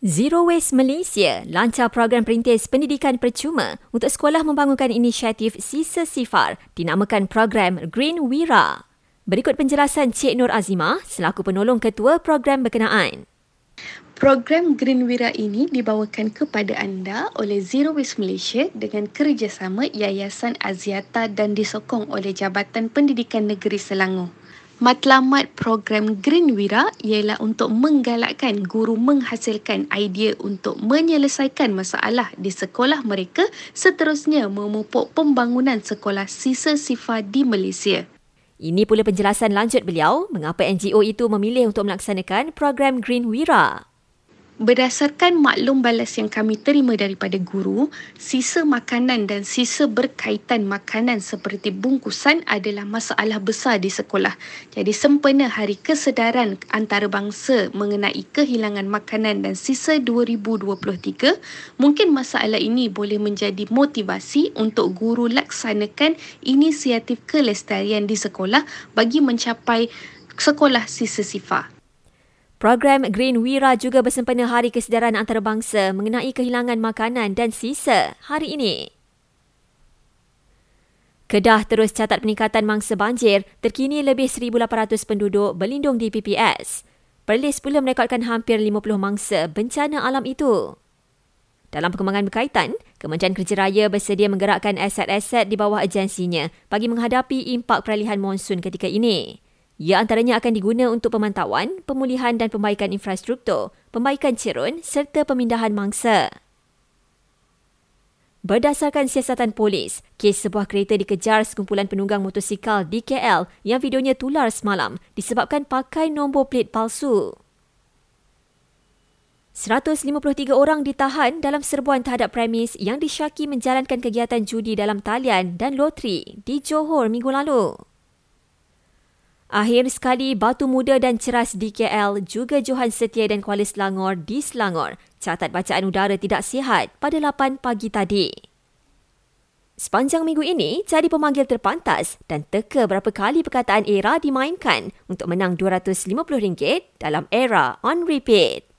Zero Waste Malaysia lancar program perintis pendidikan percuma untuk sekolah membangunkan inisiatif sisa sifar dinamakan program Green Wira. Berikut penjelasan Cik Nur Azimah selaku penolong ketua program berkenaan. Program Green Wira ini dibawakan kepada anda oleh Zero Waste Malaysia dengan kerjasama Yayasan Aziata dan disokong oleh Jabatan Pendidikan Negeri Selangor. Matlamat program Green Wira ialah untuk menggalakkan guru menghasilkan idea untuk menyelesaikan masalah di sekolah mereka, seterusnya memupuk pembangunan sekolah sisa sifar di Malaysia. Ini pula penjelasan lanjut beliau mengapa NGO itu memilih untuk melaksanakan program Green Wira. Berdasarkan maklum balas yang kami terima daripada guru, sisa makanan dan sisa berkaitan makanan seperti bungkusan adalah masalah besar di sekolah. Jadi sempena Hari Kesedaran Antarabangsa mengenai kehilangan makanan dan sisa 2023, mungkin masalah ini boleh menjadi motivasi untuk guru laksanakan inisiatif kelestarian di sekolah bagi mencapai sekolah sisa sifar. Program Green Wira juga bersempena Hari Kesedaran Antarabangsa mengenai kehilangan makanan dan sisa hari ini. Kedah terus catat peningkatan mangsa banjir, terkini lebih 1,800 penduduk berlindung di PPS. Perlis pula merekodkan hampir 50 mangsa bencana alam itu. Dalam perkembangan berkaitan, Kementerian Kerja Raya bersedia menggerakkan aset-aset di bawah agensinya bagi menghadapi impak peralihan monsun ketika ini. Ia antaranya akan diguna untuk pemantauan, pemulihan dan pembaikan infrastruktur, pembaikan cerun serta pemindahan mangsa. Berdasarkan siasatan polis, kes sebuah kereta dikejar sekumpulan penunggang motosikal DKL yang videonya tular semalam disebabkan pakai nombor plat palsu. 153 orang ditahan dalam serbuan terhadap premis yang disyaki menjalankan kegiatan judi dalam talian dan loteri di Johor minggu lalu. Akhir sekali, Batu Muda dan Ceras DKL juga Johan Setia dan Kuala Selangor di Selangor catat bacaan udara tidak sihat pada 8 pagi tadi. Sepanjang minggu ini, jadi pemanggil terpantas dan teka berapa kali perkataan ERA dimainkan untuk menang RM250 dalam ERA On Repeat.